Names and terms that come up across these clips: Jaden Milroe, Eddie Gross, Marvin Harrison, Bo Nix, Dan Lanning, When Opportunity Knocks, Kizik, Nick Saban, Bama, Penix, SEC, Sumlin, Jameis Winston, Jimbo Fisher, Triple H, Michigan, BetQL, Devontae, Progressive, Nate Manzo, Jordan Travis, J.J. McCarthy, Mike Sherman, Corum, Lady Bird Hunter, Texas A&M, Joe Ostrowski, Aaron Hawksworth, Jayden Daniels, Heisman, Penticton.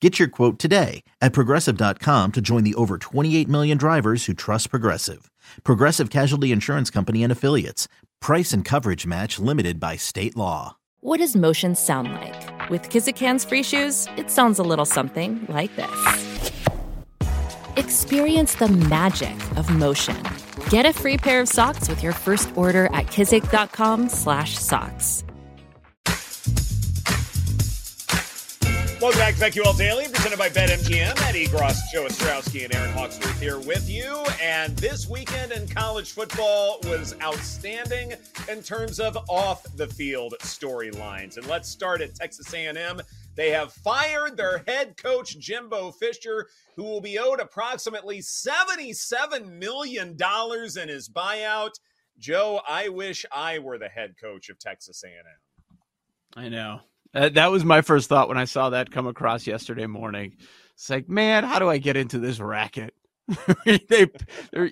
Get your quote today at Progressive.com to join the over 28 million drivers who trust Progressive. Progressive Casualty Insurance Company and Affiliates. Price and coverage match limited by state law. What does motion sound like? With Kizik Hands Free Shoes, it sounds a little something like this. Experience the magic of motion. Get a free pair of socks with your first order at kizik.com/socks. Welcome back to BetQL Daily, presented by BetMGM. Eddie Gross, Joe Ostrowski, and Aaron Hawksworth here with you. And this weekend in college football was outstanding in terms of off-the-field storylines. And let's start at Texas A&M. They have fired their head coach, Jimbo Fisher, who will be owed approximately $77 million in his buyout. Joe, I wish I were the head coach of Texas A&M. I know. That was my first thought when I saw that come across yesterday morning. It's like, man, how do I get into this racket?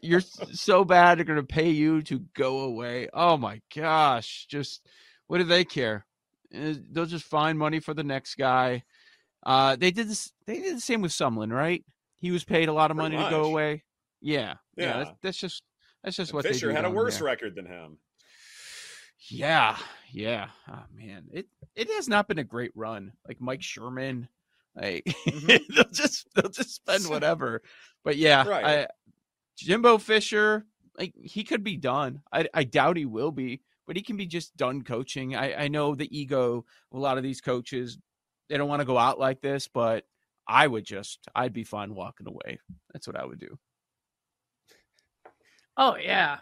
You're so bad, they're going to pay you to go away. Oh, my gosh. Just what do they care? They'll just find money for the next guy. They did the same with Sumlin, right? He was paid a lot of money to go away. Yeah. That's just what Fisher had a worse record than him. Yeah. Oh, man, it has not been a great run. Like Mike Sherman, they'll just spend whatever. But yeah, right. Jimbo Fisher, like he could be done. I doubt he will be, but he can be just done coaching. I know the ego of a lot of these coaches, they don't want to go out like this, but I'd be fine walking away. That's what I would do. Oh yeah.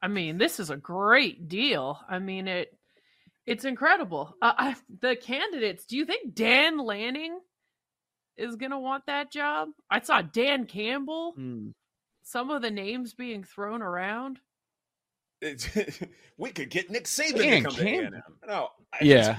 I mean, this is a great deal. I mean, it's incredible. The candidates, do you think Dan Lanning is going to want that job? I saw Dan Campbell, some of the names being thrown around. We could get Nick Saban to come to A&M. No, yeah.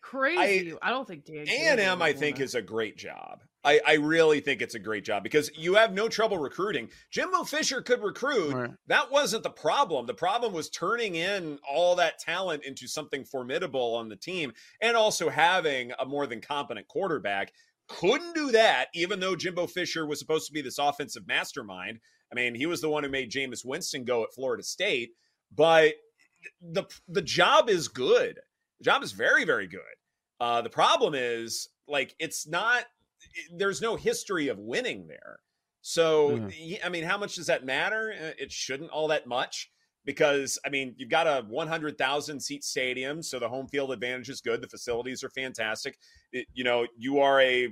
Crazy. I don't think Dan A&M, I think, is a great job. I really think it's a great job because you have no trouble recruiting. Jimbo Fisher could recruit. Right. That wasn't the problem. The problem was turning in all that talent into something formidable on the team and also having a more than competent quarterback. Couldn't do that, even though Jimbo Fisher was supposed to be this offensive mastermind. I mean, he was the one who made Jameis Winston go at Florida State, but the job is good. The job is very, very good. The problem is, like, it's not – there's no history of winning there. So, I mean, how much does that matter? It shouldn't all that much because, I mean, you've got a 100,000-seat stadium, so the home field advantage is good. The facilities are fantastic. You are a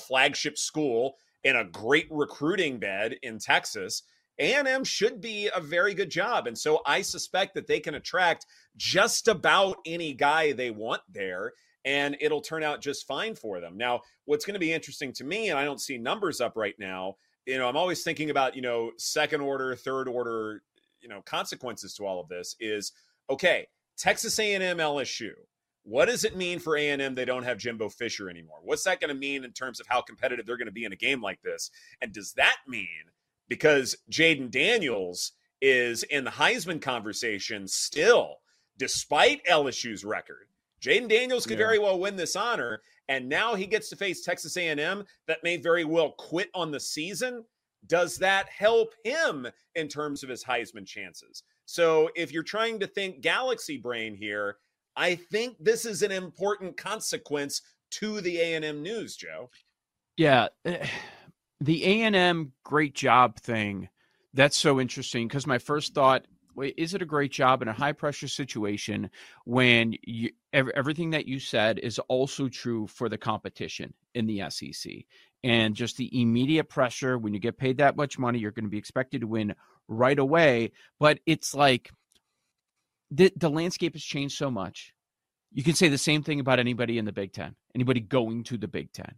flagship school in a great recruiting bed in Texas. A&M should be a very good job. And so I suspect that they can attract just about any guy they want there, and it'll turn out just fine for them. Now, what's going to be interesting to me, and I don't see numbers up right now, I'm always thinking about, second order, third order, consequences to all of this is, okay, Texas A&M, LSU. What does it mean for A&M they don't have Jimbo Fisher anymore? What's that going to mean in terms of how competitive they're going to be in a game like this? And does that mean... because Jayden Daniels is in the Heisman conversation still, despite LSU's record. Jayden Daniels could very well win this honor, and now he gets to face Texas A&M that may very well quit on the season. Does that help him in terms of his Heisman chances? So if you're trying to think galaxy brain here, I think this is an important consequence to the A&M news, Joe. Yeah. The A&M great job thing, that's so interesting because my first thought, wait, is it a great job in a high-pressure situation when everything that you said is also true for the competition in the SEC? And just the immediate pressure, when you get paid that much money, you're going to be expected to win right away. But it's like the landscape has changed so much. You can say the same thing about anybody in the Big Ten, anybody going to the Big Ten.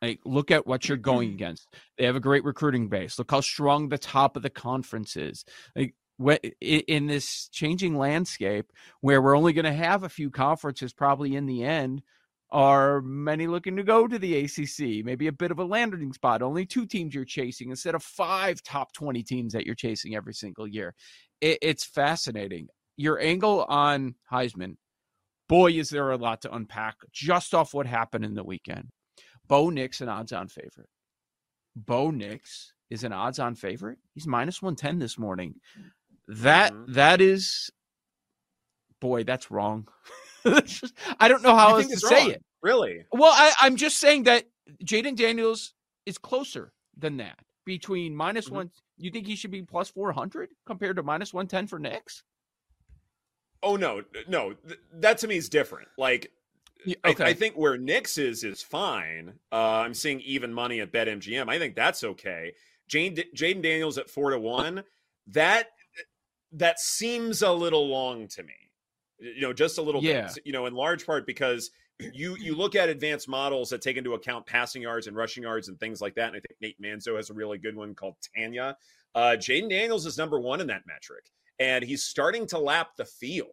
Like, look at what you're going against. They have a great recruiting base. Look how strong the top of the conference is. Like, in this changing landscape where we're only going to have a few conferences probably in the end, are many looking to go to the ACC? Maybe a bit of a landing spot. Only 2 teams you're chasing instead of 5 top 20 teams that you're chasing every single year. It's fascinating. Your angle on Heisman, boy, is there a lot to unpack just off what happened in the weekend. Bo Nix, an odds-on favorite. Bo Nix is an odds-on favorite. He's minus 110 this morning. That is, boy, that's wrong. I don't know how else to say it. Really? Well, I'm just saying that Jayden Daniels is closer than that. Between minus one, you think he should be plus 400 compared to minus 110 for Nix? Oh, no. That to me is different. Like, yeah, okay. I think where Nix is fine. I'm seeing even money at BetMGM. I think that's okay. Jayden Daniels at 4-1. That seems a little long to me. You know, just a little bit, you know, in large part because you look at advanced models that take into account passing yards and rushing yards and things like that. And I think Nate Manzo has a really good one called Tanya. Jayden Daniels is number 1 in that metric, and he's starting to lap the field.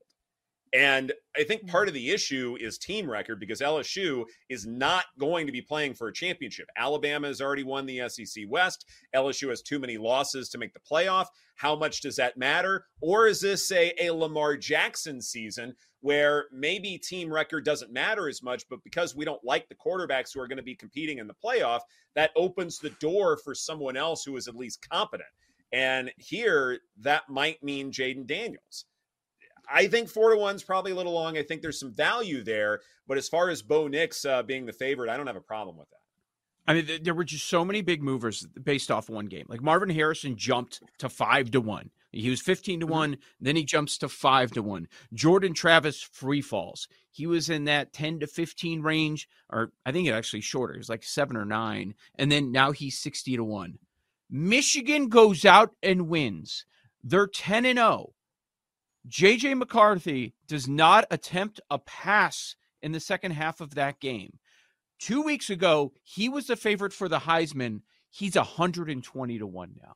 And I think part of the issue is team record, because LSU is not going to be playing for a championship. Alabama has already won the SEC West. LSU has too many losses to make the playoff. How much does that matter? Or is this a Lamar Jackson season where maybe team record doesn't matter as much, but because we don't like the quarterbacks who are going to be competing in the playoff, that opens the door for someone else who is at least competent. And here, that might mean Jayden Daniels. I think 4-1 is probably a little long. I think there's some value there. But as far as Bo Nix being the favorite, I don't have a problem with that. I mean, there were just so many big movers based off one game. Like Marvin Harrison jumped to 5-1. He was 15-1. Then he jumps to 5-1. Jordan Travis free falls. He was in that 10 to 15 range, or I think it actually shorter. It was like 7 or 9. And then now he's 60-1. Michigan goes out and wins. They're 10-0. J.J. McCarthy does not attempt a pass in the second half of that game. 2 weeks ago, he was the favorite for the Heisman. He's 120-1 now.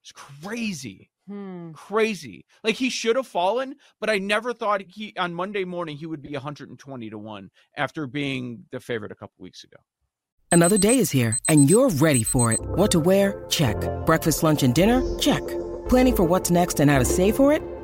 It's crazy. Crazy. Like, he should have fallen, but I never thought on Monday morning he would be 120-1 after being the favorite a couple weeks ago. Another day is here, and you're ready for it. What to wear? Check. Breakfast, lunch, and dinner? Check. Planning for what's next and how to save for it?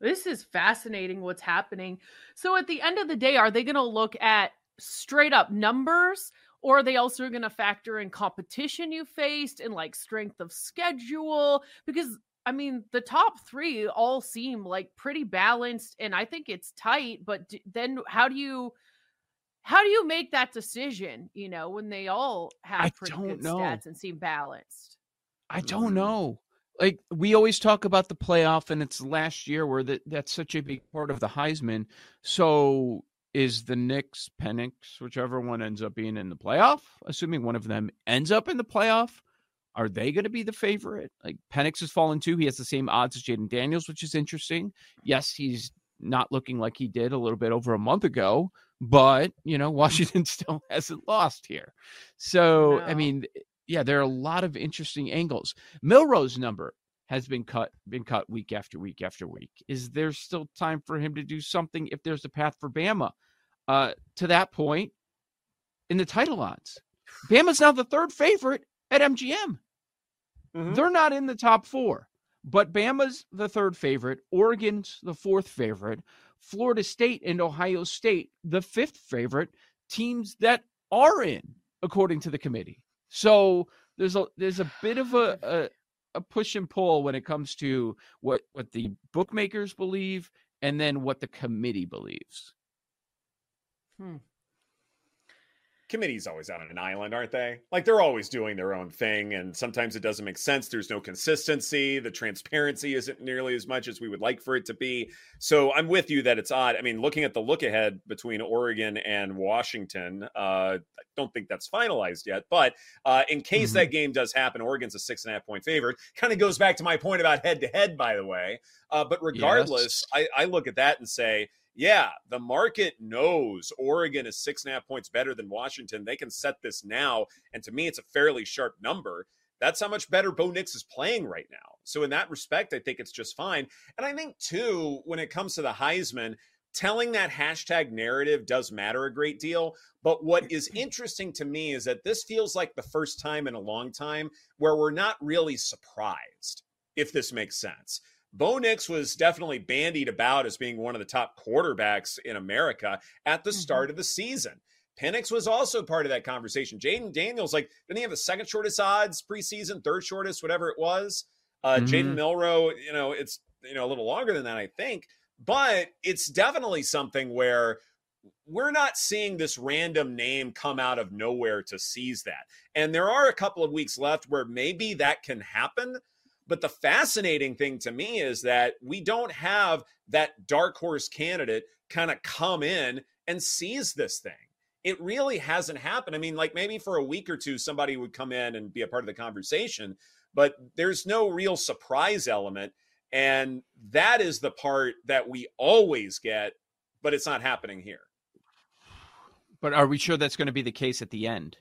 This is fascinating what's happening. So at the end of the day, are they going to look at straight up numbers, or are they also going to factor in competition you faced and like strength of schedule? Because I mean, the top 3 all seem like pretty balanced, and I think it's tight, but then how do you make that decision, you know, when they all have pretty good stats and seem balanced? I don't know. Like, we always talk about the playoff, and it's last year where that's such a big part of the Heisman. So is the Knicks, Penix, whichever one ends up being in the playoff, assuming one of them ends up in the playoff, are they going to be the favorite? Like, Penix has fallen too. He has the same odds as Jayden Daniels, which is interesting. Yes, he's not looking like he did a little bit over a month ago, but, you know, Washington still hasn't lost here. So, no. I mean... yeah, there are a lot of interesting angles. Milroe's number has been cut week after week after week. Is there still time for him to do something if there's a path for Bama? To that point, in the title odds, Bama's now the 3rd favorite at MGM. They're not in the top 4, but Bama's the 3rd favorite. Oregon's the 4th favorite. Florida State and Ohio State, the 5th favorite. teams that are in, according to the committee. So there's a bit of a push and pull when it comes to what the bookmakers believe and then what the committee believes. Committee's always out on an island, aren't they? Like, they're always doing their own thing, and sometimes it doesn't make sense. There's no consistency. The transparency isn't nearly as much as we would like for it to be. So I'm with you that it's odd. I mean, looking at the look-ahead between Oregon and Washington, I don't think that's finalized yet. But in case that game does happen, Oregon's a 6.5-point favorite. Kind of goes back to my point about head-to-head, by the way. But regardless, yes. I look at that and say, yeah, the market knows Oregon is 6.5 points better than Washington. They can set this now. And to me, it's a fairly sharp number. That's how much better Bo Nix is playing right now. So in that respect, I think it's just fine. And I think, too, when it comes to the Heisman, telling that hashtag narrative does matter a great deal. But what is interesting to me is that this feels like the first time in a long time where we're not really surprised, if this makes sense. Bo Nix was definitely bandied about as being one of the top quarterbacks in America at the start of the season. Penix was also part of that conversation. Jayden Daniels, didn't he have the second shortest odds preseason, third shortest, whatever it was? Jaden Milroe, it's a little longer than that, I think. But it's definitely something where we're not seeing this random name come out of nowhere to seize that. And there are a couple of weeks left where maybe that can happen. But the fascinating thing to me is that we don't have that dark horse candidate kind of come in and seize this thing. It really hasn't happened. I mean, maybe for a week or two, somebody would come in and be a part of the conversation, but there's no real surprise element. And that is the part that we always get, but it's not happening here. But are we sure that's going to be the case at the end?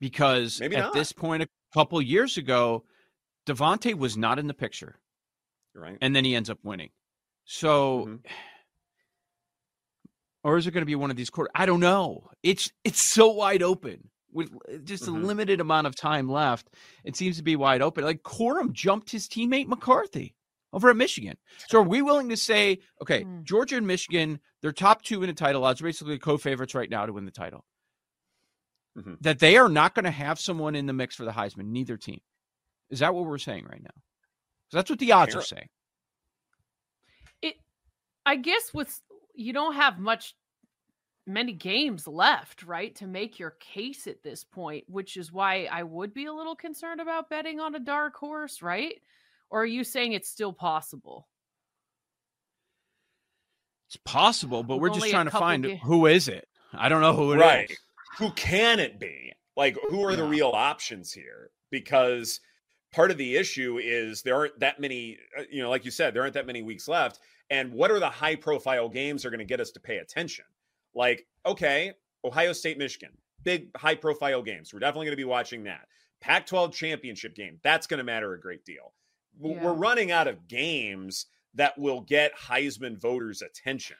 Because maybe at this point, a couple years ago, Devontae was not in the picture. You're right. And then he ends up winning. So, or is it going to be one of these quarters? I don't know. It's so wide open with just a limited amount of time left. It seems to be wide open. Corum jumped his teammate McCarthy over at Michigan. So are we willing to say, okay, Georgia and Michigan, they're top two in the title odds, basically co-favorites right now to win the title, that they are not going to have someone in the mix for the Heisman, neither team. Is that what we're saying right now? Because that's what the odds are saying. I guess you don't have many games left, right, to make your case at this point, which is why I would be a little concerned about betting on a dark horse, right? Or are you saying it's still possible? It's possible, but we're just trying to find who is it. I don't know who it is. Who can it be? Who are the real options here? Because part of the issue is there aren't that many, like you said, there aren't that many weeks left. And what are the high profile games that are going to get us to pay attention? Ohio State, Michigan, big high profile games. We're definitely going to be watching that. Pac-12 championship game. That's going to matter a great deal. Yeah. We're running out of games that will get Heisman voters' attention.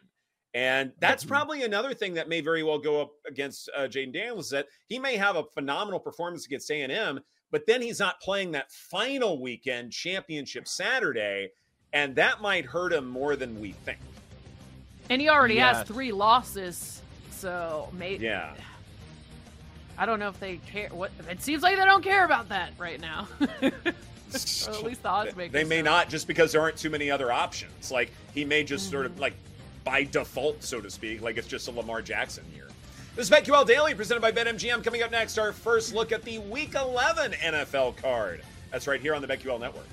And that's probably another thing that may very well go up against Jayden Daniels, is that he may have a phenomenal performance against A&M, but then he's not playing that final weekend, championship Saturday, and that might hurt him more than we think. And he already has 3 losses, so maybe. Yeah. I don't know if they care. It seems like they don't care about that right now. So at least the odds makers. They may not, just because there aren't too many other options. He may just sort of by default, so to speak, it's just a Lamar Jackson year. This is BetQL Daily, presented by BetMGM. Coming up next, our first look at the Week 11 NFL card. That's right here on the BetQL Network.